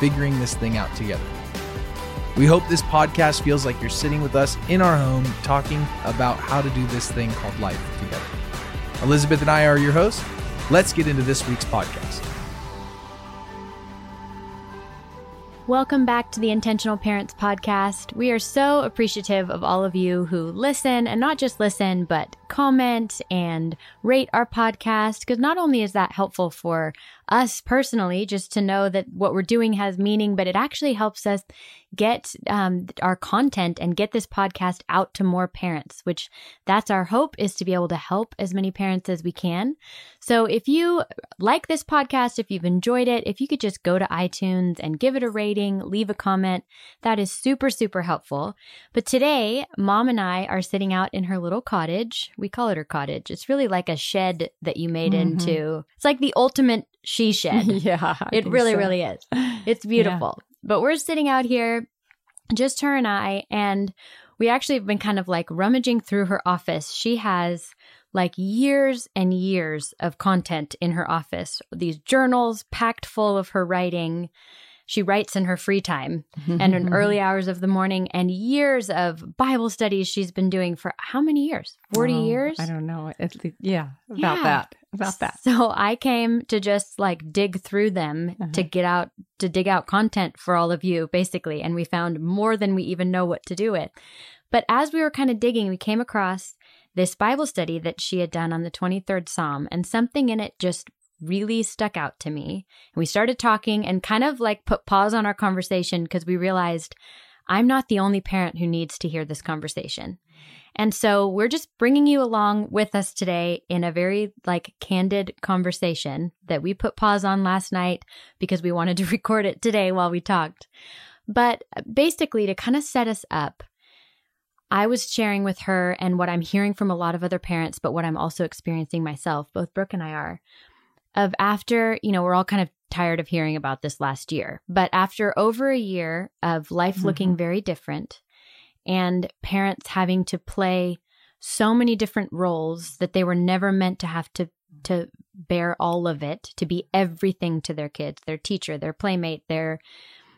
figuring this thing out together. We hope this podcast feels like you're sitting with us in our home talking about how to do this thing called life together. Elizabeth and I are your hosts. Let's get into this week's podcast. Welcome back to the Intentional Parents podcast. We are so appreciative of all of you who listen, and not just listen, but comment and rate our podcast, because not only is that helpful for us personally, just to know that what we're doing has meaning, but it actually helps us get our content and get this podcast out to more parents, which that's our hope, is to be able to help as many parents as we can. So if you like this podcast, if you've enjoyed it, if you could just go to iTunes and give it a rating, leave a comment, that is super, super helpful. But today, Mom and I are sitting out in her little cottage. We call it her cottage. It's really like a shed that you made into, it's like the ultimate she shed. Yeah. It really, really is. It's beautiful. Yeah. But we're sitting out here, just her and I, and we actually have been kind of like rummaging through her office. She has like years and years of content in her office, these journals packed full of her writing. She writes in her free time and in early hours of the morning, and years of Bible studies she's been doing for how many years? 40 years? I don't know. About that. So I came to just like dig through them to dig out content for all of you, basically. And we found more than we even know what to do with. But as we were kind of digging, we came across this Bible study that she had done on the 23rd Psalm, and something in it just really stuck out to me. And we started talking and kind of like put pause on our conversation, because we realized I'm not the only parent who needs to hear this conversation. And so we're just bringing you along with us today in a very like candid conversation that we put pause on last night because we wanted to record it today while we talked. But basically, to kind of set us up, I was sharing with her and what I'm hearing from a lot of other parents, but what I'm also experiencing myself, both Brooke and I are, of after, you know, we're all kind of tired of hearing about this last year, but after over a year of life looking very different and parents having to play so many different roles that they were never meant to have to bear all of it, to be everything to their kids, their teacher, their playmate, their,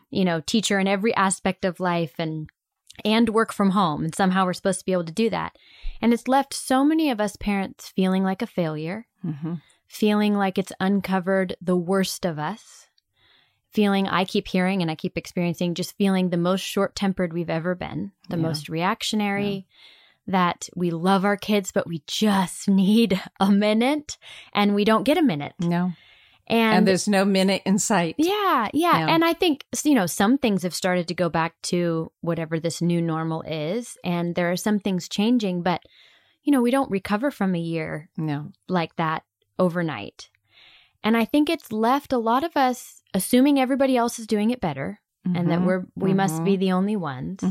you know, teacher in every aspect of life, and work from home. And somehow we're supposed to be able to do that. And it's left so many of us parents feeling like a failure, feeling like it's uncovered the worst of us, feeling, I keep hearing and I keep experiencing, just feeling the most short-tempered we've ever been, the most reactionary, that we love our kids, but we just need a minute, and we don't get a minute. No. And there's no minute in sight. Yeah. And I think, you know, some things have started to go back to whatever this new normal is, and there are some things changing, but, you know, we don't recover from a year like that overnight. And I think it's left a lot of us assuming everybody else is doing it better and that we must be the only ones.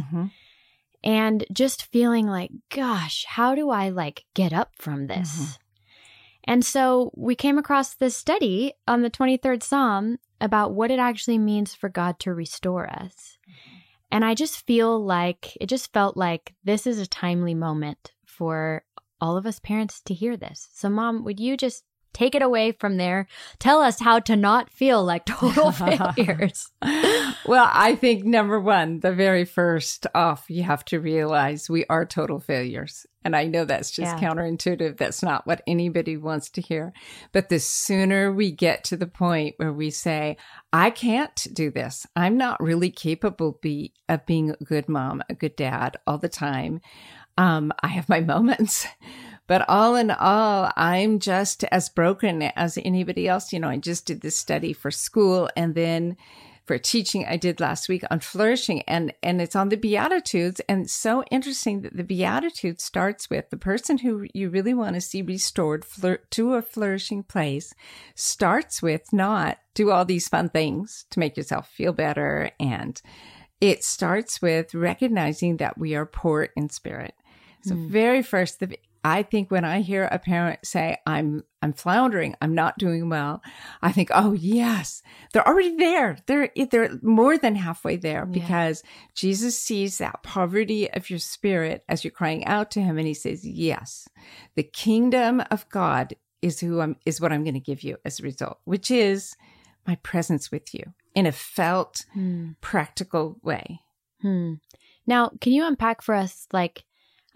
And just feeling like, gosh, how do I like get up from this? And so we came across this study on the 23rd Psalm about what it actually means for God to restore us. And I just feel like, it just felt like this is a timely moment for all of us parents to hear this. So Mom, would you just take it away from there? Tell us how to not feel like total failures. Well, I think number one, the very first off, you have to realize we are total failures. And I know that's just counterintuitive. That's not what anybody wants to hear. But the sooner we get to the point where we say, I can't do this. I'm not really capable of being a good mom, a good dad all the time. I have my moments, but all in all, I'm just as broken as anybody else. You know, I just did this study for school, and then for a teaching I did last week on flourishing, and it's on the Beatitudes. And it's so interesting that the Beatitude starts with the person who you really want to see restored to a flourishing place starts with not do all these fun things to make yourself feel better. And it starts with recognizing that we are poor in spirit. So very first, I think when I hear a parent say, I'm floundering, I'm not doing well, I think, oh yes, they're already there. They're more than halfway there, because Jesus sees that poverty of your spirit as you're crying out to him. And he says, yes, the kingdom of God is what I'm going to give you as a result, which is my presence with you in a felt, practical way. Now, can you unpack for us,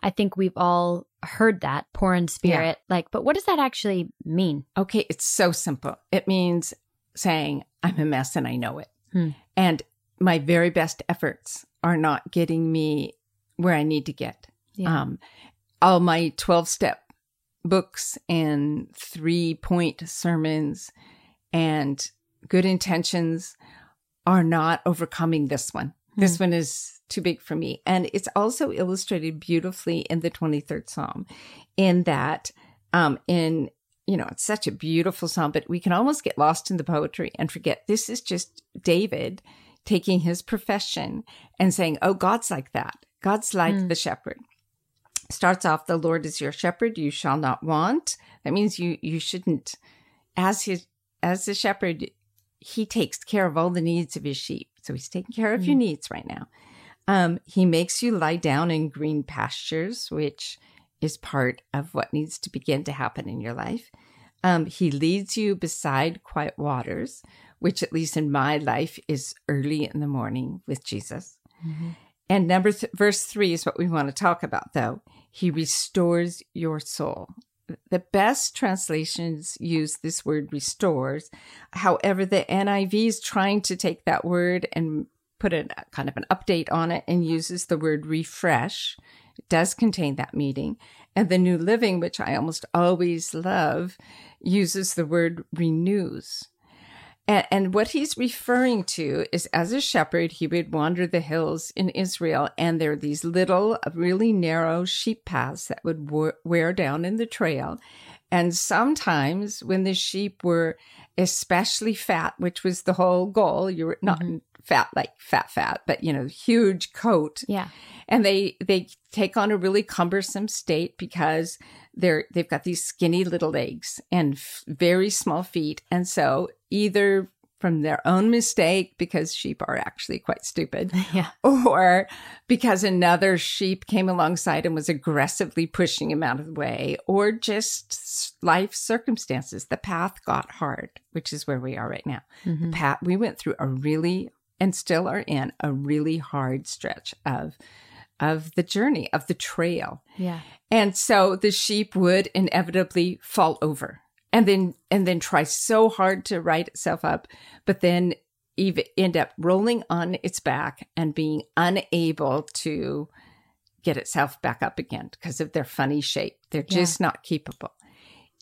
I think we've all heard that, poor in spirit, but what does that actually mean? Okay, it's so simple. It means saying, I'm a mess and I know it. And my very best efforts are not getting me where I need to get. Yeah. All my 12-step books and 3-point sermons and good intentions are not overcoming this one. This one is too big for me. And it's also illustrated beautifully in the 23rd Psalm in that, it's such a beautiful Psalm, but we can almost get lost in the poetry and forget this is just David taking his profession and saying, oh, God's like that. God's like the shepherd. Starts off, the Lord is your shepherd, you shall not want. That means you shouldn't, as the shepherd, he takes care of all the needs of his sheep. So he's taking care of your needs right now. He makes you lie down in green pastures, which is part of what needs to begin to happen in your life. He leads you beside quiet waters, which at least in my life is early in the morning with Jesus. And verse 3 is what we want to talk about, though. He restores your soul. The best translations use this word restores. However, the NIV is trying to take that word and put a kind of an update on it and uses the word refresh. It does contain that meaning. And the New Living, which I almost always love, uses the word renews. And what he's referring to is, as a shepherd, he would wander the hills in Israel, and there are these little, really narrow sheep paths that would wear down in the trail. And sometimes when the sheep were especially fat, which was the whole goal, you were not fat like fat, but, huge coat. Yeah. And they take on a really cumbersome state because they've got these skinny little legs and very small feet. And so either from their own mistake, because sheep are actually quite stupid, or because another sheep came alongside and was aggressively pushing him out of the way, or just life circumstances. The path got hard, which is where we are right now. The path, we went through and still are in, a really hard stretch of the journey, of the trail. Yeah. And so the sheep would inevitably fall over. And then try so hard to right itself up, but then even end up rolling on its back and being unable to get itself back up again because of their funny shape. They're just not capable.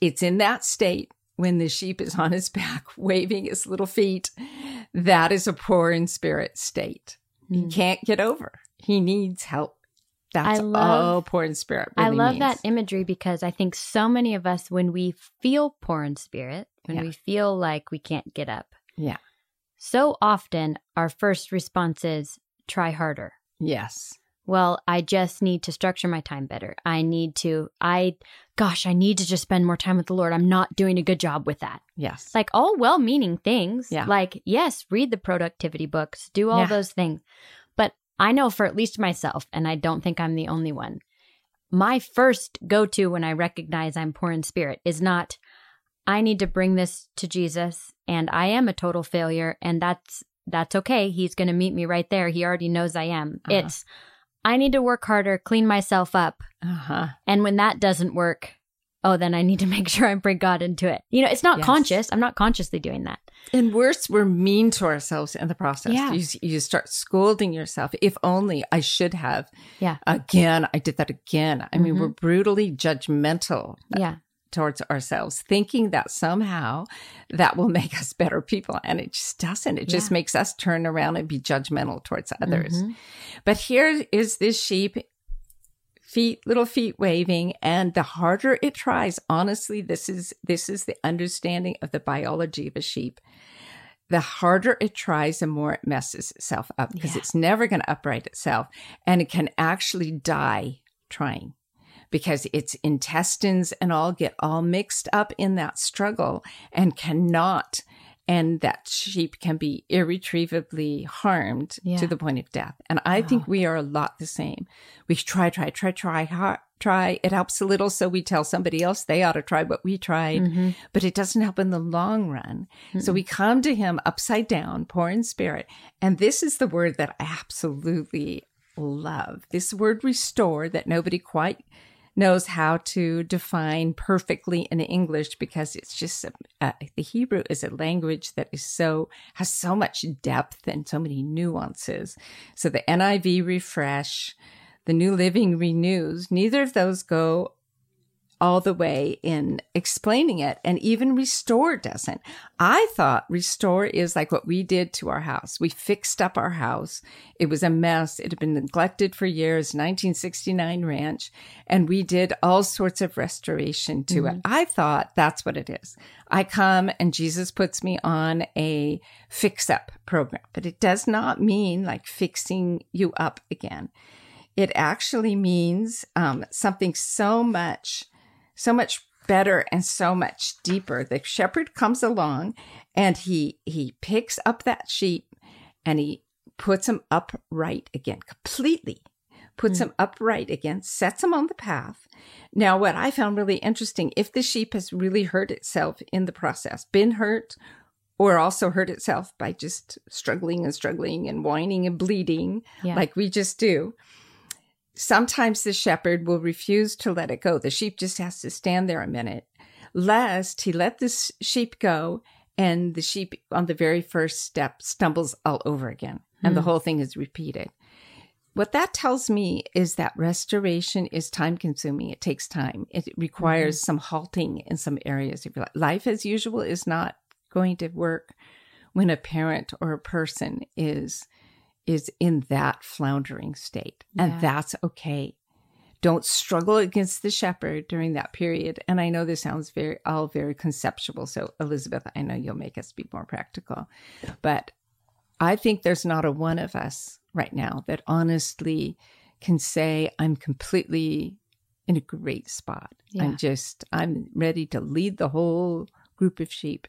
It's in that state, when the sheep is on its back, waving its little feet, that is a poor in spirit state. He can't get over. He needs help. That's all poor in spirit really means. That imagery, because I think so many of us, when we feel poor in spirit, when we feel like we can't get up, so often our first response is try harder. Yes. Well, I just need to structure my time better. I need to just spend more time with the Lord. I'm not doing a good job with that. Yes. All well-meaning things. Yeah. Yes, read the productivity books, do all those things. I know for at least myself, and I don't think I'm the only one, my first go-to when I recognize I'm poor in spirit is not, I need to bring this to Jesus, and I am a total failure, and that's okay. He's going to meet me right there. He already knows I am. It's, I need to work harder, clean myself up. And when that doesn't work, then I need to make sure I bring God into it. It's not conscious. I'm not consciously doing that. And worse, we're mean to ourselves in the process. Yeah. You start scolding yourself. If only I should have. Yeah. Again, I did that again. I mean, we're brutally judgmental. Yeah. towards ourselves, thinking that somehow that will make us better people. And it just doesn't. It just makes us turn around and be judgmental towards others. Mm-hmm. But here is this sheep, little feet waving, and the harder it tries, honestly, this is the understanding of the biology of a sheep. The harder it tries, the more it messes itself up, because it's never going to upright itself, and it can actually die trying, because its intestines and all get all mixed up in that struggle and cannot, and that sheep can be irretrievably harmed to the point of death. And I think we are a lot the same. We try. It helps a little, so we tell somebody else they ought to try what we tried, but it doesn't help in the long run. Mm-hmm. So we come to him upside down, poor in spirit. And this is the word that I absolutely love. This word restore, that nobody quite knows how to define perfectly in English, because it's just the Hebrew is a language that is has so much depth and so many nuances. So the NIV refresh, the New Living renews, neither of those go all the way in explaining it, and even restore doesn't. I thought restore is like what we did to our house. We fixed up our house. It was a mess. It had been neglected for years, 1969 ranch, and we did all sorts of restoration to it. I thought that's what it is. I come and Jesus puts me on a fix-up program, but it does not mean like fixing you up again. It actually means something so much better and so much deeper. The shepherd comes along and he picks up that sheep and he puts him upright again, completely puts him upright again, sets him on the path. Now, what I found really interesting, if the sheep has really hurt itself in the process, been hurt, or also hurt itself by just struggling and whining and bleeding like we just do, sometimes the shepherd will refuse to let it go. The sheep just has to stand there a minute, lest he let this sheep go and the sheep on the very first step stumbles all over again, and the whole thing is repeated. What that tells me is that restoration is time-consuming. It takes time. It requires some halting in some areas of your life. Life as usual is not going to work when a parent or a person is in that floundering state. And that's okay. Don't struggle against the shepherd during that period. And I know this sounds very conceptual. So Elizabeth, I know you'll make us be more practical, but I think there's not a one of us right now that honestly can say, I'm completely in a great spot. Yeah. I'm ready to lead the whole group of sheep.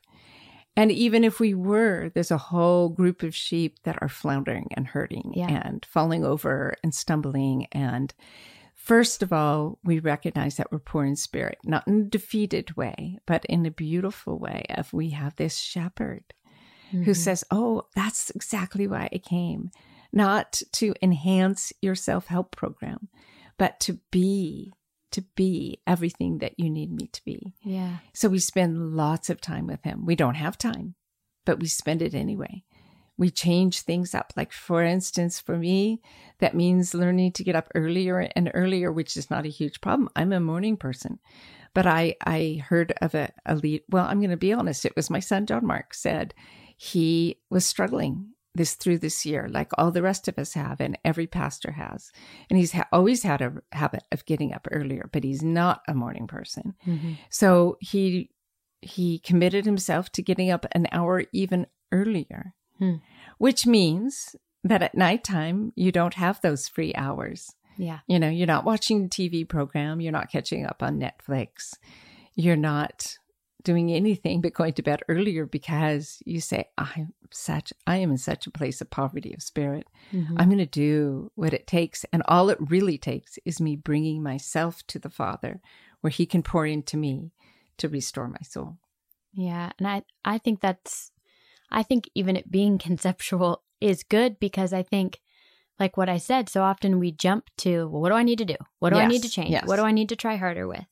And even if we were, there's a whole group of sheep that are floundering and hurting and falling over and stumbling. And first of all, we recognize that we're poor in spirit, not in a defeated way, but in a beautiful way of we have this shepherd who says, oh, that's exactly why I came, not to enhance your self-help program, but to be everything that you need me to be. Yeah. So we spend lots of time with him. We don't have time, but we spend it anyway. We change things up. Like, for instance, for me, that means learning to get up earlier and earlier, which is not a huge problem. I'm a morning person. But I heard of a lead. Well, I'm going to be honest. It was my son, John Mark, said he was struggling this year, like all the rest of us have, and every pastor has. And he's always had a habit of getting up earlier, but he's not a morning person. Mm-hmm. So he committed himself to getting up an hour even earlier, which means that at nighttime, you don't have those free hours. Yeah. You know, you're not watching a TV program. You're not catching up on Netflix. You're not doing anything but going to bed earlier, because you say, I am in such a place of poverty of spirit. I'm going to do what it takes. And all it really takes is me bringing myself to the Father, where he can pour into me to restore my soul. Yeah. And I think I think even it being conceptual is good, because I think, like what I said, so often we jump to, well, what do I need to do? What do I need to change? Yes. What do I need to try harder with?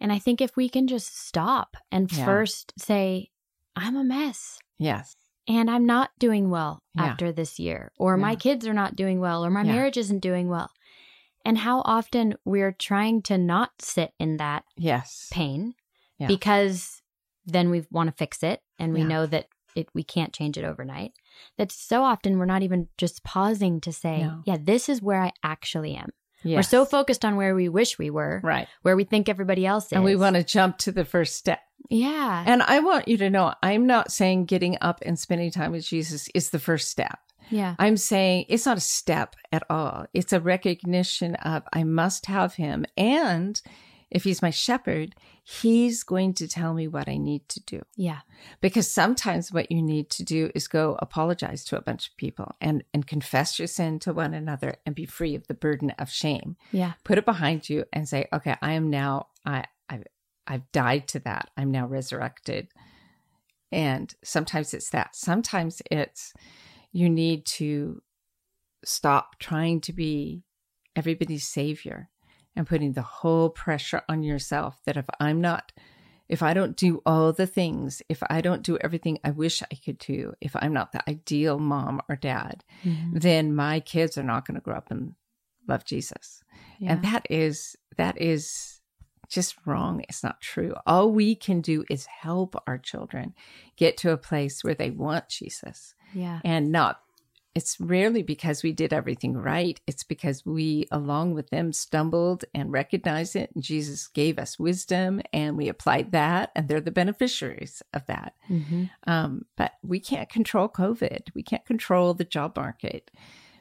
And I think if we can just stop and first say, I'm a mess. Yes. And I'm not doing well after this year, or my kids are not doing well, or my marriage isn't doing well. And how often we're trying to not sit in that pain Yeah. Because then we want to fix it, and we know that we can't change it overnight. That so often we're not even just pausing to say, yeah, this is where I actually am. Yes. We're so focused on where we wish we were, right? Where we think everybody else is. And we want to jump to the first step. Yeah. And I want you to know, I'm not saying getting up and spending time with Jesus is the first step. Yeah. I'm saying it's not a step at all. It's a recognition of I must have him. And if he's my shepherd, he's going to tell me what I need to do. Yeah. Because sometimes what you need to do is go apologize to a bunch of people and confess your sin to one another and be free of the burden of shame. Yeah. Put it behind you and say, okay, I am now, I've died to that. I'm now resurrected. And sometimes it's that. Sometimes it's you need to stop trying to be everybody's savior and putting the whole pressure on yourself that if I don't do all the things, if I don't do everything I wish I could do, if I'm not the ideal mom or dad, mm-hmm. then my kids are not going to grow up and love Jesus. Yeah. And that is just wrong. It's not true. All we can do is help our children get to a place where they want Jesus. Yeah. And not, it's rarely because we did everything right. It's because we, along with them, stumbled and recognized it. And Jesus gave us wisdom and we applied that, and they're the beneficiaries of that. Mm-hmm. But we can't control COVID. We can't control the job market.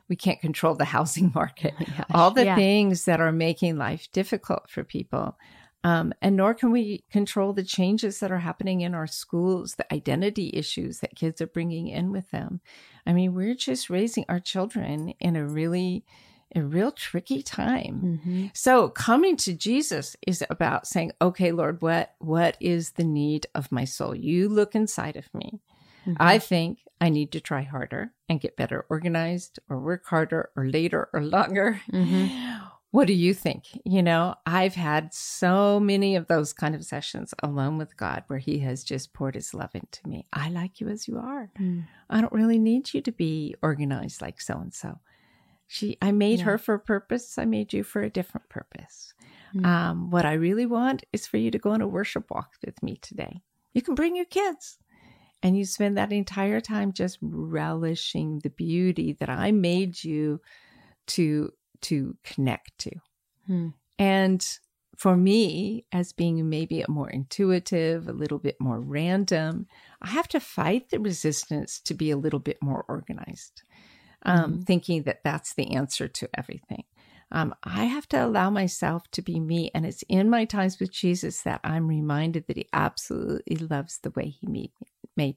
We can't control the housing market, all the things that are making life difficult for people. And nor can we control the changes that are happening in our schools, the identity issues that kids are bringing in with them. I mean, we're just raising our children in a real tricky time. Mm-hmm. So coming to Jesus is about saying, okay, Lord, what is the need of my soul? You look inside of me. Mm-hmm. I think I need to try harder and get better organized or work harder or later or longer. Mm-hmm. What do you think? You know, I've had so many of those kind of sessions alone with God where he has just poured his love into me. I like you as you are. Mm. I don't really need you to be organized like so-and-so. I made her for a purpose. I made you for a different purpose. Mm. What I really want is for you to go on a worship walk with me today. You can bring your kids. And you spend that entire time just relishing the beauty that I made you to connect to. Hmm. And for me, as being maybe a more intuitive, a little bit more random, I have to fight the resistance to be a little bit more organized, thinking that that's the answer to everything. I have to allow myself to be me. And it's in my times with Jesus that I'm reminded that he absolutely loves the way he made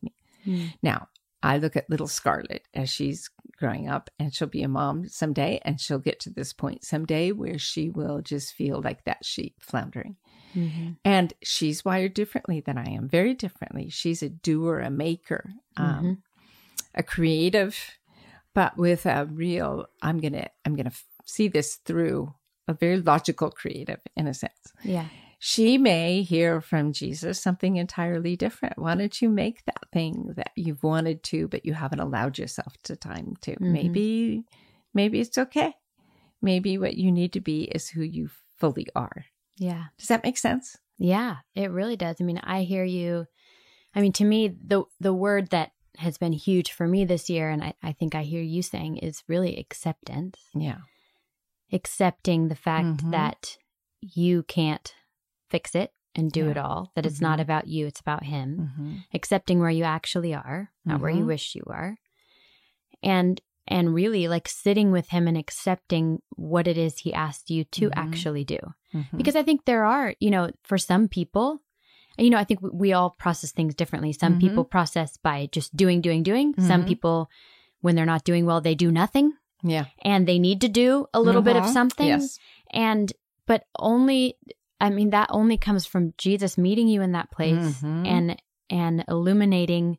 me. Mm. Now, I look at little Scarlett as she's growing up, and she'll be a mom someday, and she'll get to this point someday where she will just feel like that sheep floundering. Mm-hmm. And she's wired differently than I am, very differently. She's a doer, a maker, a creative, but with a real, I'm gonna see this through, a very logical creative in a sense. Yeah. She may hear from Jesus something entirely different. Why don't you make that thing that you've wanted to, but you haven't allowed yourself to time to? Mm-hmm. Maybe it's okay. Maybe what you need to be is who you fully are. Yeah. Does that make sense? Yeah, it really does. I mean, I hear you. I mean, to me, the word that has been huge for me this year, and I think I hear you saying, is really acceptance. Yeah. Accepting the fact that you can't fix it and do it all, that it's not about you, it's about him, accepting where you actually are, not where you wish you are, and really like sitting with him and accepting what it is he asked you to actually do. Mm-hmm. Because I think there are, you know, for some people, you know, I think we all process things differently. Some people process by just doing. Some people, when they're not doing well, they do nothing. Yeah. And they need to do a little bit of something. Yes. That only comes from Jesus meeting you in that place and illuminating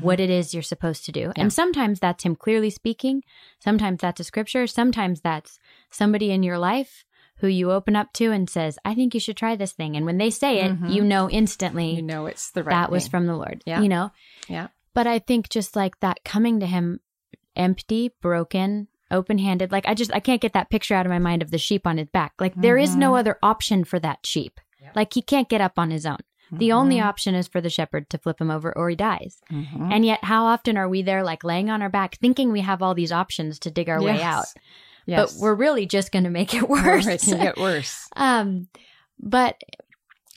what it is you're supposed to do. Yeah. And sometimes that's him clearly speaking. Sometimes that's a scripture. Sometimes that's somebody in your life who you open up to and says, I think you should try this thing. And when they say it, you know instantly. You know it's the right thing. That was from the Lord, you know? Yeah. But I think just like that coming to him empty, broken, open-handed, like I can't get that picture out of my mind of the sheep on his back. Like there is no other option for that sheep. Yep. Like he can't get up on his own. The only option is for the shepherd to flip him over or he dies. And yet how often are we there like laying on our back thinking we have all these options to dig our way out? But we're really just going to make it worse. We're making it worse.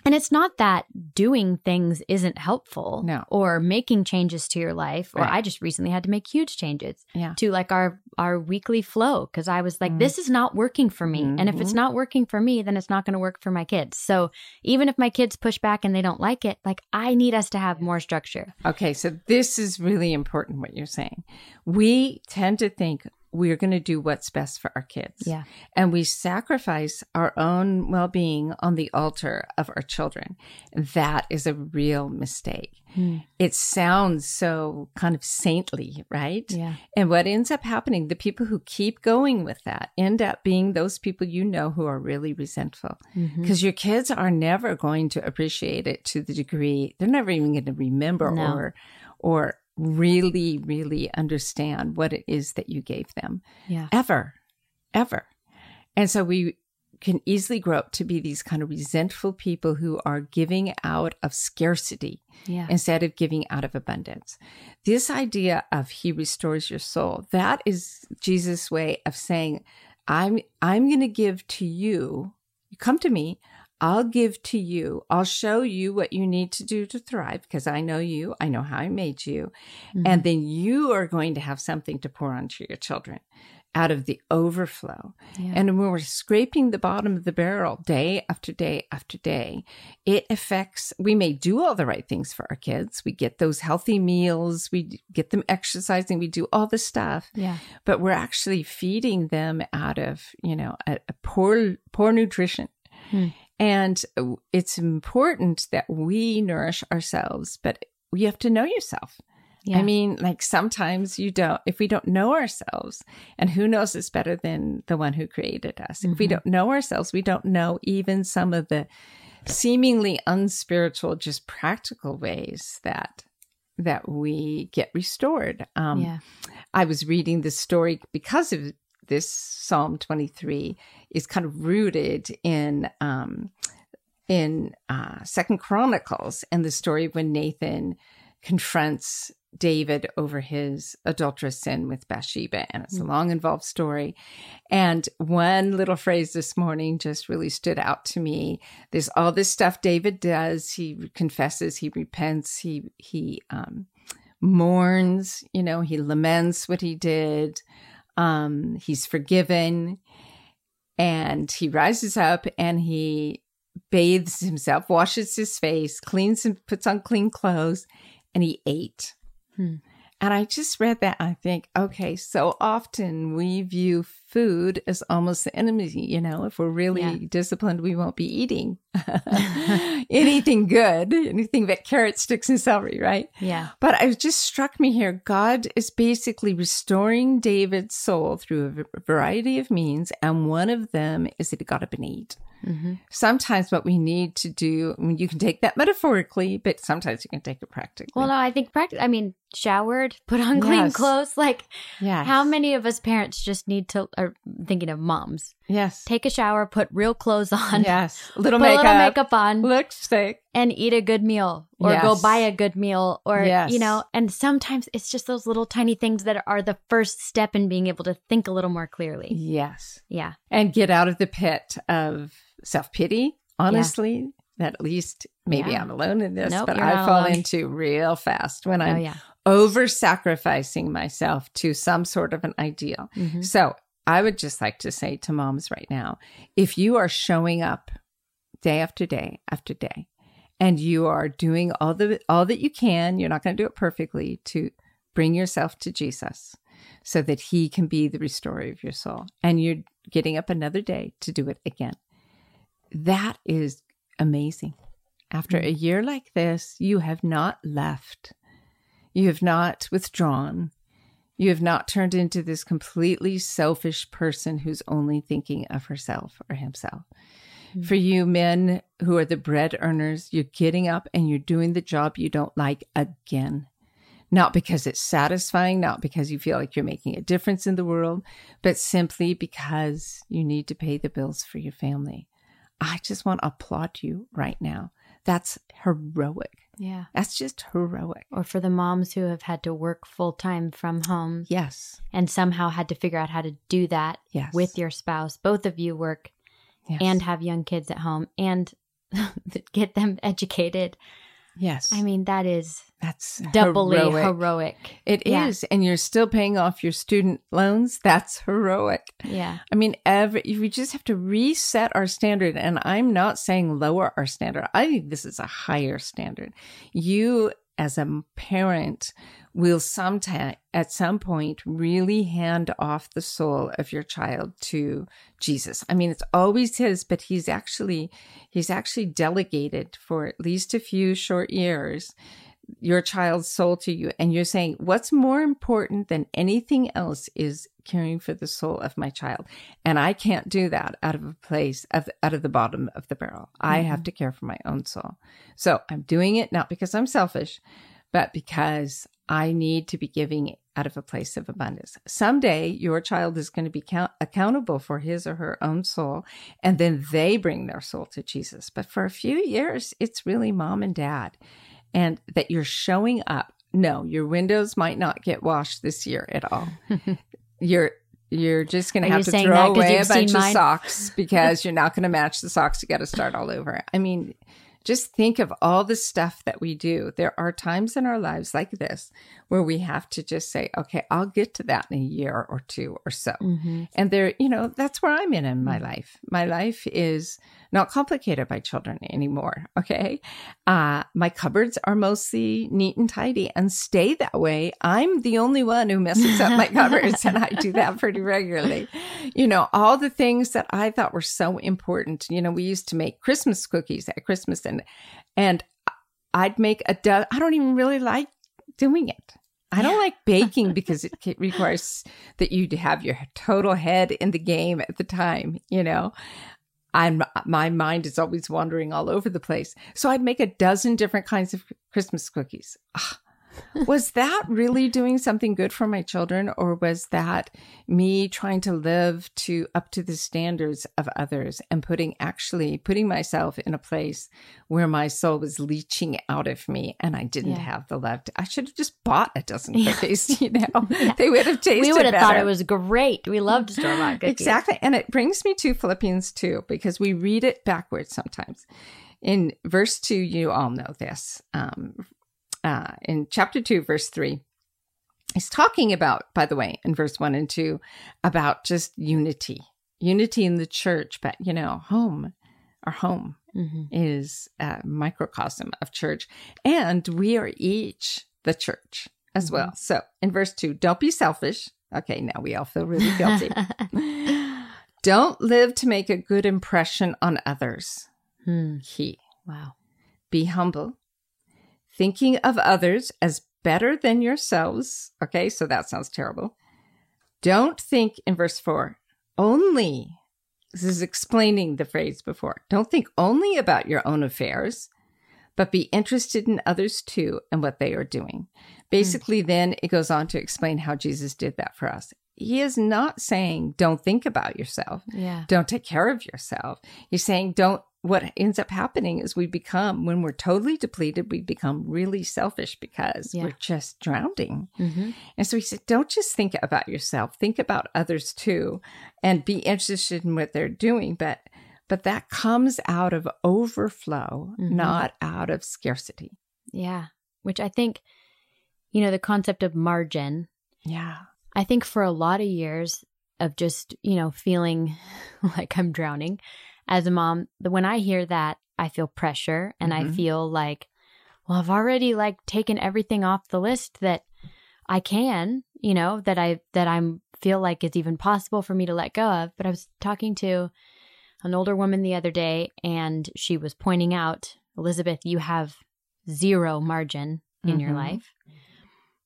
And it's not that doing things isn't helpful or making changes to your life. Or I just recently had to make huge changes to like our weekly flow because I was like, this is not working for me. And if it's not working for me, then it's not going to work for my kids. So even if my kids push back and they don't like it, like I need us to have more structure. Okay. So this is really important what you're saying. We tend to think we're going to do what's best for our kids. Yeah. And we sacrifice our own well-being on the altar of our children. That is a real mistake. It sounds so kind of saintly, right? Yeah. And what ends up happening, the people who keep going with that end up being those people you know who are really resentful. Because your kids are never going to appreciate it to the degree, they're never even going to remember or really, really understand what it is that you gave them. Ever. And so we can easily grow up to be these kind of resentful people who are giving out of scarcity instead of giving out of abundance. This idea of he restores your soul, that is Jesus' way of saying, I'm going to give to you. You come to me. I'll give to you. I'll show you what you need to do to thrive because I know you. I know how I made you. And then you are going to have something to pour onto your children out of the overflow. And when we're scraping the bottom of the barrel day after day after day, it affects, we may do all the right things for our kids. We get those healthy meals. We get them exercising. We do all the stuff. But we're actually feeding them out of, you know, a poor nutrition. And it's important that we nourish ourselves, but you have to know yourself. I mean, like sometimes you don't, if we don't know ourselves, and who knows us better than the one who created us. If we don't know ourselves, we don't know even some of the seemingly unspiritual, just practical ways that we get restored. I was reading this story because of this Psalm 23 is kind of rooted in Second Chronicles and the story of when Nathan confronts David over his adulterous sin with Bathsheba. And it's a long, involved story. And one little phrase this morning just really stood out to me. There's all this stuff David does. He confesses, he repents, he mourns, you know, he laments what he did. He's forgiven, and he rises up and he bathes himself, washes his face, cleans and puts on clean clothes, and he ate. And I just read that. I think, okay, so often we view food as almost the enemy. You know, if we're really disciplined, we won't be eating anything good, anything but carrot sticks and celery, right? But it just struck me here. God is basically restoring David's soul through a variety of means. And one of them is that he got up and ate. Sometimes what we need to do, I mean, you can take that metaphorically, but sometimes you can take it practically. Well, no, I think showered, put on clean clothes. Like how many of us parents just need to, are thinking of moms. Take a shower, put real clothes on. Little makeup on. Lipstick. And eat a good meal or go buy a good meal or, you know, and sometimes it's just those little tiny things that are the first step in being able to think a little more clearly. And get out of the pit of self-pity, honestly, that at least maybe I'm alone in this, but I fall into real fast when I'm over-sacrificing myself to some sort of an ideal. So I would just like to say to moms right now, if you are showing up day after day after day, and you are doing all that you can, you're not going to do it perfectly, to bring yourself to Jesus so that he can be the restorer of your soul. And you're getting up another day to do it again. That is amazing. After a year like this, you have not left. You have not withdrawn. You have not turned into this completely selfish person who's only thinking of herself or himself. For you men who are the bread earners, you're getting up and you're doing the job you don't like again. Not because it's satisfying, not because you feel like you're making a difference in the world, but simply because you need to pay the bills for your family. I just want to applaud you right now. That's heroic. Yeah. That's just heroic. Or for the moms who have had to work full time from home. Yes. And somehow had to figure out how to do that yes. with your spouse. Both of you work yes. and have young kids at home and get them educated. Yes. I mean, that's doubly heroic. It yeah. is. And you're still paying off your student loans. That's heroic. Yeah. I mean, we just have to reset our standard. And I'm not saying lower our standard. I think this is a higher standard. You as a parent will at some point really hand off the soul of your child to Jesus. I mean, it's always his, but he's actually delegated for at least a few short years your child's soul to you. And you're saying, what's more important than anything else is caring for the soul of my child. And I can't do that out of the bottom of the barrel. Mm-hmm. I have to care for my own soul. So I'm doing it not because I'm selfish, but because I need to be giving out of a place of abundance. Someday your child is going to be accountable for his or her own soul, and then they bring their soul to Jesus. But for a few years, it's really mom and dad. And that you're showing up. No, your windows might not get washed this year at all. You're just going to have to throw away a bunch of socks because you're not going to match the socks. You got to start all over. I mean, just think of all the stuff that we do. There are times in our lives like this where we have to just say, okay, I'll get to that in a year or two or so. Mm-hmm. And there, that's where I'm in my life. My life is not complicated by children anymore. Okay. My cupboards are mostly neat and tidy and stay that way. I'm the only one who messes up my cupboards, and I do that pretty regularly. All the things that I thought were so important. We used to make Christmas cookies at Christmas, and I'd make I don't even really like doing it. I don't like baking because it requires that you have your total head in the game at the time, My mind is always wandering all over the place. So I'd make a dozen different kinds of Christmas cookies. Was that really doing something good for my children? Or was that me trying to live up to the standards of others and putting myself in a place where my soul was leaching out of me and I didn't have the love? I should have just bought a dozen cookies, Yeah. They would have tasted better. We would have thought it was great. We loved store-bought cookies. Exactly. And it brings me to Philippians 2, because we read it backwards sometimes. In verse 2, you all know this, in chapter 2, verse 3, he's talking about, by the way, in verse 1 and 2, about just unity in the church. But, our home mm-hmm. is a microcosm of church, and we are each the church as mm-hmm. well. So in verse 2, don't be selfish. Okay, now we all feel really guilty. Don't live to make a good impression on others. Wow. Be humble, thinking of others as better than yourselves. Okay, so that sounds terrible. Don't think, in verse 4, only, this is explaining the phrase before, don't think only about your own affairs, but be interested in others too and what they are doing. Basically, then it goes on to explain how Jesus did that for us. He is not saying, don't think about yourself. Yeah. Don't take care of yourself. He's saying, what ends up happening is when we're totally depleted, we become really selfish because we're just drowning. Mm-hmm. And so he said, don't just think about yourself, think about others too, and be interested in what they're doing. But that comes out of overflow, mm-hmm. not out of scarcity. Yeah. Which I think, the concept of margin. Yeah. I think for a lot of years of just, feeling like I'm drowning, as a mom, when I hear that, I feel pressure, and mm-hmm. I feel like, well, I've already taken everything off the list that I can, that I feel like it's even possible for me to let go of. But I was talking to an older woman the other day, and she was pointing out, Elizabeth, you have zero margin in mm-hmm. your life.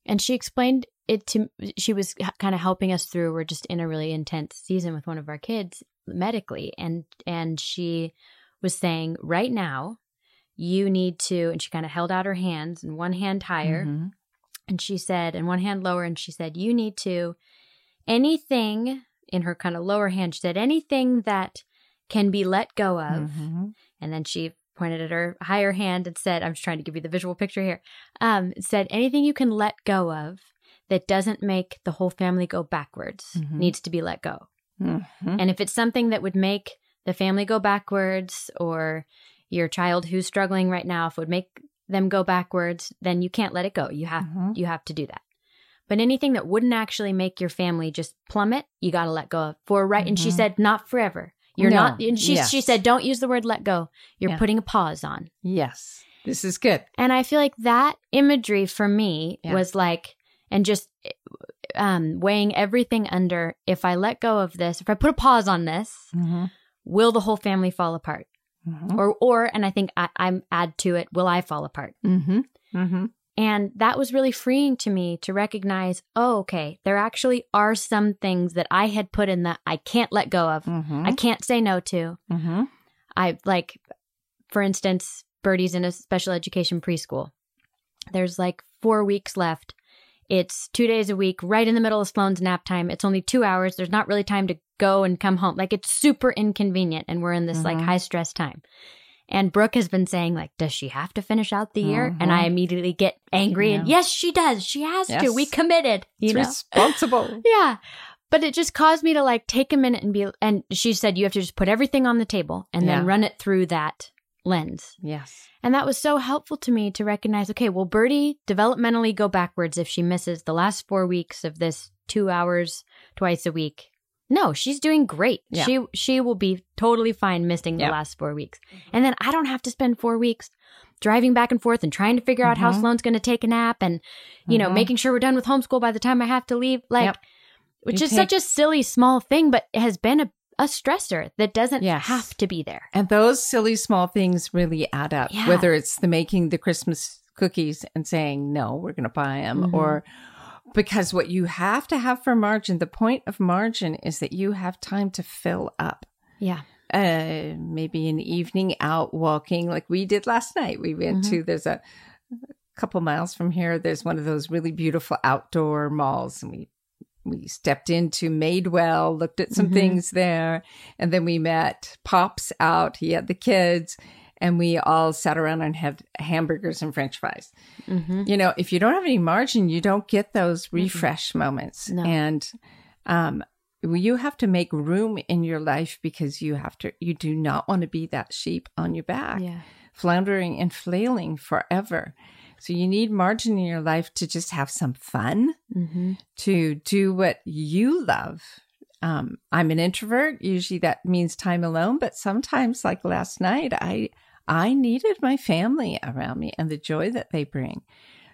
And she explained it she was kind of helping us through. We're just in a really intense season with one of our kids medically, and she was saying, right now you need to, and she kind of held out her hands, and one hand higher mm-hmm. and she said, and one hand lower, and she said, you need to, anything in her kind of lower hand, she said, anything that can be let go of, mm-hmm. and then she pointed at her higher hand and said, I'm just trying to give you the visual picture here, said, anything you can let go of that doesn't make the whole family go backwards mm-hmm. needs to be let go. Mm-hmm. And if it's something that would make the family go backwards, or your child who's struggling right now, if it would make them go backwards, then you can't let it go. You have to do that. But anything that wouldn't actually make your family just plummet, you got to let go of for right. Mm-hmm. And she said, not forever. You're not. And she said, don't use the word let go. You're putting a pause on. Yes. This is good. And I feel like that imagery for me was like, and just weighing everything under, if I let go of this, if I put a pause on this, mm-hmm. will the whole family fall apart? Mm-hmm. And I think I'm add to it, will I fall apart? Mm-hmm. Mm-hmm. And that was really freeing to me to recognize, oh, okay, there actually are some things that I had put in that I can't let go of. Mm-hmm. I can't say no to. Mm-hmm. For instance, Birdie's in a special education preschool. There's 4 weeks left. It's 2 days a week, right in the middle of Sloan's nap time. It's only 2 hours. There's not really time to go and come home. It's super inconvenient. And we're in this mm-hmm. High stress time. And Brooke has been saying, does she have to finish out the year? Mm-hmm. And I immediately get angry. Yeah. And yes, she does. She has to. We committed. It's responsible. Yeah. But it just caused me to take a minute and and she said, you have to just put everything on the table and then run it through that lens. Yes. And that was so helpful to me to recognize, okay, will Birdie developmentally go backwards if she misses the last 4 weeks of this 2 hours twice a week? No, she's doing great. Yeah. She will be totally fine missing the last 4 weeks. And then I don't have to spend 4 weeks driving back and forth and trying to figure out how Sloan's going to take a nap and, you know, making sure we're done with homeschool by the time I have to leave. Which is such a silly, small thing, but has been a stressor that doesn't have to be there. And those silly, small things really add up, whether it's the making the Christmas cookies and saying, no, we're going to buy them mm-hmm. or... Because what you have to have for margin, the point of margin is that you have time to fill up. Yeah. Maybe an evening out walking like we did last night. We went to, there's a couple miles from here, there's one of those really beautiful outdoor malls. And we stepped into Madewell, looked at some things there. And then we met Pops out. He had the kids. And we all sat around and had hamburgers and French fries. Mm-hmm. You know, if you don't have any margin, you don't get those refresh moments. No. And you have to make room in your life because you do not want to be that sheep on your back, floundering and flailing forever. So you need margin in your life to just have some fun, to do what you love. I'm an introvert. Usually that means time alone, but sometimes like last night, I needed my family around me and the joy that they bring.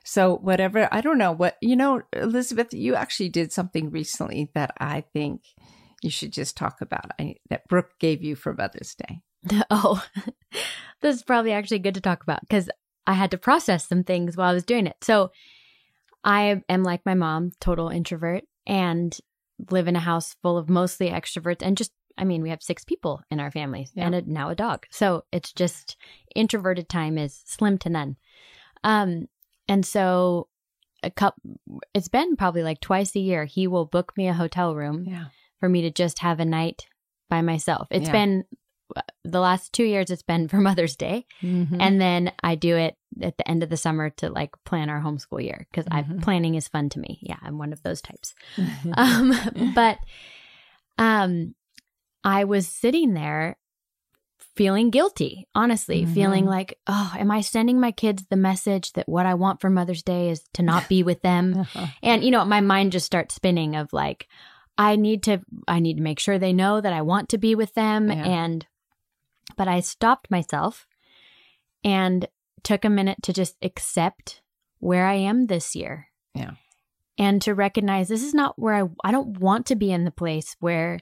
So whatever, I don't know what, you know, Elizabeth, you actually did something recently that I think you should just talk about that Brooke gave you for Mother's Day. Oh, this is probably actually good to talk about because I had to process some things while I was doing it. So I am like my mom, total introvert, and live in a house full of mostly extroverts and we have 6 people in our family and now a dog. So it's just introverted time is slim to none. And so it's been probably twice a year, he will book me a hotel room for me to just have a night by myself. It's been the last 2 years, it's been for Mother's Day. Mm-hmm. And then I do it at the end of the summer to plan our homeschool year because planning is fun to me. Yeah, I'm one of those types. But I was sitting there feeling guilty, honestly, feeling am I sending my kids the message that what I want for Mother's Day is to not be with them? And, you know, my mind just starts spinning of I need to make sure they know that I want to be with them. But I stopped myself and took a minute to just accept where I am this year. Yeah. And to recognize this is not where I don't want to be in the place where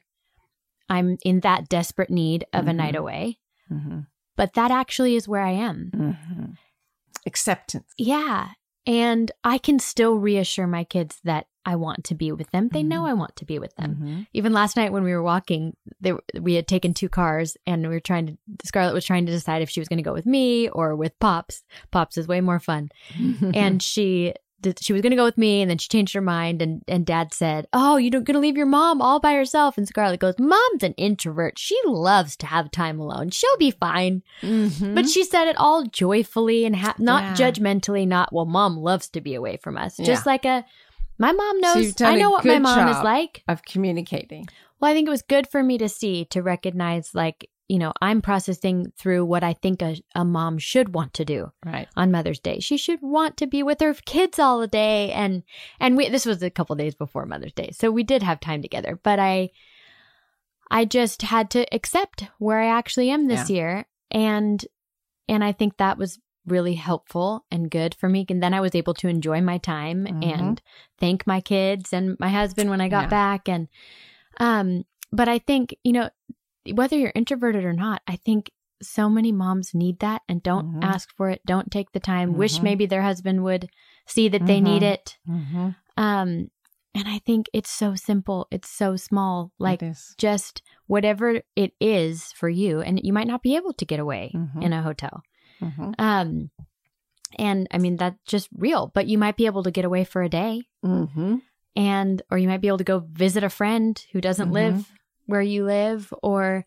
I'm in that desperate need of a night away. Mm-hmm. But that actually is where I am. Mm-hmm. Acceptance. Yeah. And I can still reassure my kids that I want to be with them. They know I want to be with them. Mm-hmm. Even last night when we were walking, we had taken 2 cars and we were Scarlett was trying to decide if she was going to go with me or with Pops. Pops is way more fun. And she she was going to go with me, and then she changed her mind, and Dad said, oh, you're going to leave your mom all by herself. And Scarlett goes, Mom's an introvert. She loves to have time alone. She'll be fine. Mm-hmm. But she said it all joyfully and not judgmentally, not, well, Mom loves to be away from us. Yeah. Just like my mom knows, I know what my mom is like. Of communicating. Well, I think it was good for me to recognize, like, you know, I'm processing through what I think a mom should want to do on Mother's Day. She should want to be with her kids all the day. And this was a couple of days before Mother's Day, so we did have time together. But I just had to accept where I actually am this year. And I think that was really helpful and good for me. And then I was able to enjoy my time and thank my kids and my husband when I got back. And but I think, you know, whether you're introverted or not, I think so many moms need that and don't ask for it. Don't take the time. Wish maybe their husband would see that they need it. Mm-hmm. And I think it's so simple. It's so small. Like just whatever it is for you. And you might not be able to get away in a hotel. Mm-hmm. And I mean, that's just real. But you might be able to get away for a day. Mm-hmm. Or you might be able to go visit a friend who doesn't live where you live, or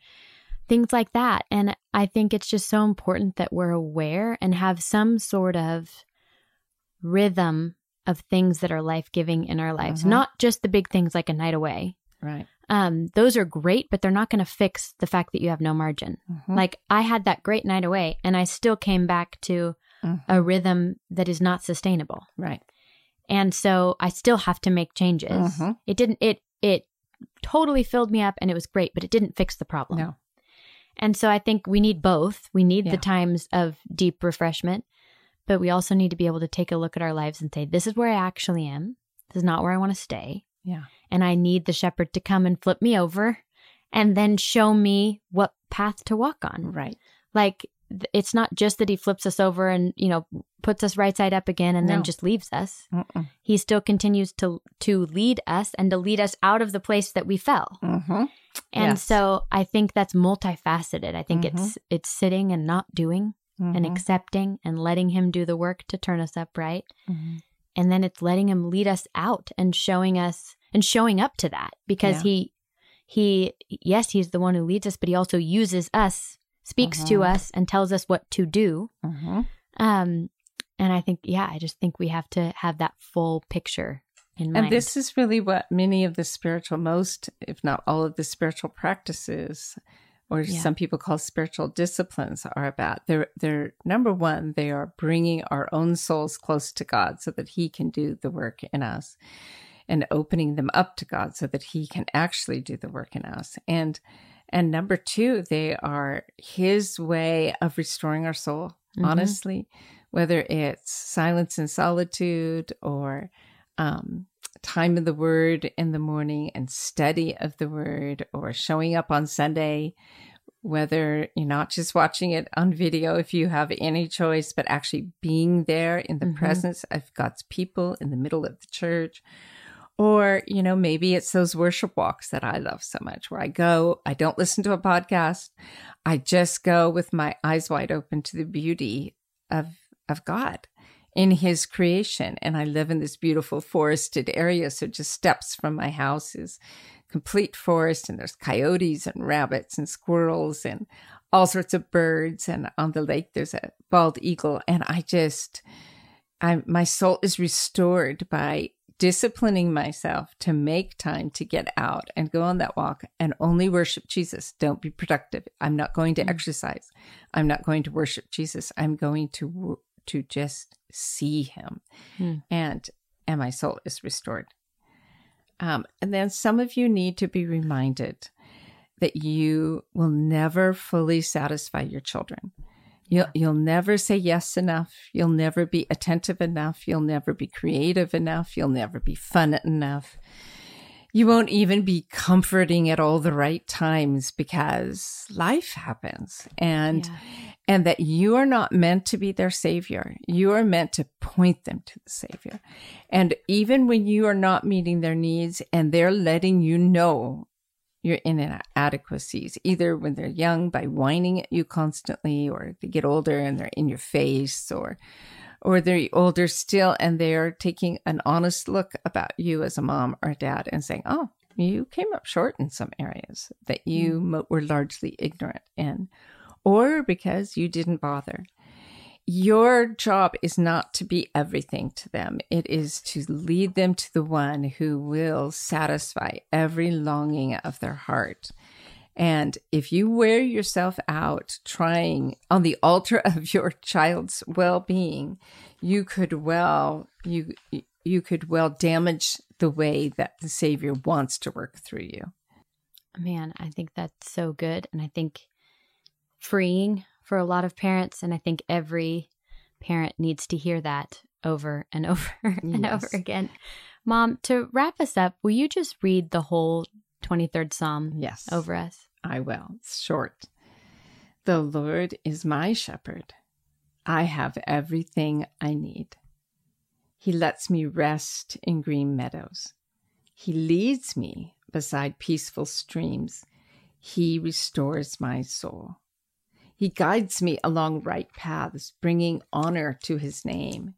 things like that. And I think it's just so important that we're aware and have some sort of rhythm of things that are life-giving in our lives, not just the big things like a night away. Right. Those are great, but they're not going to fix the fact that you have no margin. Mm-hmm. Like I had that great night away and I still came back to a rhythm that is not sustainable. Right. And so I still have to make changes. Mm-hmm. It totally filled me up and it was great, but it didn't fix the problem. No. And so I think we need both. We need the times of deep refreshment, but we also need to be able to take a look at our lives and say, this is where I actually am. This is not where I want to stay. Yeah. And I need the shepherd to come and flip me over and then show me what path to walk on. Right. Like it's not just that he flips us over and, you know, puts us right side up again and then just leaves us. Mm-mm. He still continues to lead us and to lead us out of the place that we fell. Mm-hmm. And so I think that's multifaceted. I think it's sitting and not doing and accepting and letting him do the work to turn us upright. Mm-hmm. And then it's letting him lead us out and showing us and showing up to that, because he's the one who leads us, but he also uses us, speaks to us and tells us what to do. Mm-hmm. And I think, I just think we have to have that full picture in mind. And this is really what many of the spiritual, most, if not all of the spiritual practices, or some people call spiritual disciplines, are about. They're number one, they are bringing our own souls close to God so that he can do the work in us, and opening them up to God so that he can actually do the work in us. And number two, they are his way of restoring our soul, honestly, whether it's silence and solitude, or time in the Word in the morning and study of the Word, or showing up on Sunday, whether you're not just watching it on video, if you have any choice, but actually being there in the presence of God's people in the middle of the church. Or, you know, maybe it's those worship walks that I love so much, where I go, I don't listen to a podcast. I just go with my eyes wide open to the beauty of God in his creation. And I live in this beautiful forested area. So just steps from my house is complete forest, and there's coyotes and rabbits and squirrels and all sorts of birds. And on the lake, there's a bald eagle. And my soul is restored by disciplining myself to make time to get out and go on that walk and only worship Jesus. Don't be productive. I'm not going to exercise. I'm not going to worship Jesus. I'm going to just see him. And my soul is restored. And then some of you need to be reminded that you will never fully satisfy your children. You'll never say yes enough. You'll never be attentive enough. You'll never be creative enough. You'll never be fun enough. You won't even be comforting at all the right times, because life happens, and that you are not meant to be their savior. You are meant to point them to the Savior. And even when you are not meeting their needs and they're letting you know your inadequacies, either when they're young by whining at you constantly, or they get older and they're in your face, or or they're older still and they are taking an honest look about you as a mom or a dad and saying, oh, you came up short in some areas that you were largely ignorant in, or because you didn't bother. Your job is not to be everything to them. It is to lead them to the one who will satisfy every longing of their heart. And if you wear yourself out trying on the altar of your child's well-being, you could well damage the way that the Savior wants to work through you. Man, I think that's so good. And I think freeing for a lot of parents. And I think every parent needs to hear that over and over and over again. Mom, to wrap us up, will you just read the whole 23rd Psalm over us? I will. It's short. The Lord is my shepherd. I have everything I need. He lets me rest in green meadows. He leads me beside peaceful streams. He restores my soul. He guides me along right paths, bringing honor to his name.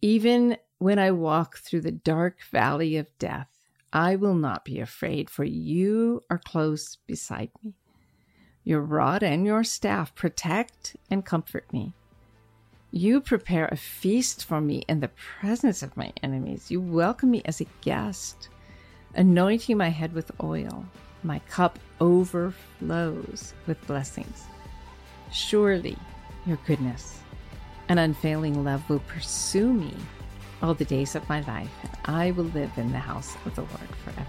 Even when I walk through the dark valley of death, I will not be afraid, for you are close beside me. Your rod and your staff protect and comfort me. You prepare a feast for me in the presence of my enemies. You welcome me as a guest, anointing my head with oil. My cup overflows with blessings. Surely your goodness and unfailing love will pursue me all the days of my life, and I will live in the house of the Lord forever.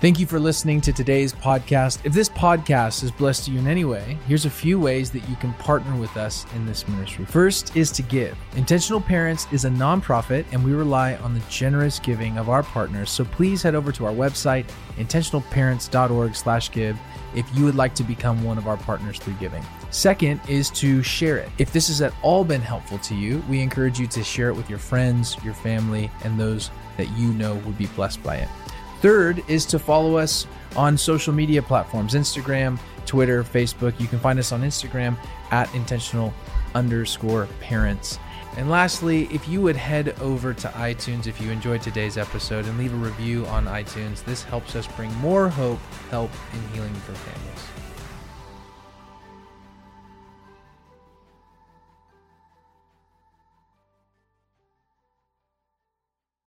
Thank you for listening to today's podcast. If this podcast has blessed you in any way, here's a few ways that you can partner with us in this ministry. First is to give. Intentional Parents is a nonprofit, and we rely on the generous giving of our partners. So please head over to our website, intentionalparents.org/give, if you would like to become one of our partners through giving. Second is to share it. If this has at all been helpful to you, we encourage you to share it with your friends, your family, and those that you know would be blessed by it. Third is to follow us on social media platforms, Instagram, Twitter, Facebook. You can find us on Instagram at intentional_parents. And lastly, if you would head over to iTunes if you enjoyed today's episode and leave a review on iTunes, this helps us bring more hope, help, and healing for families.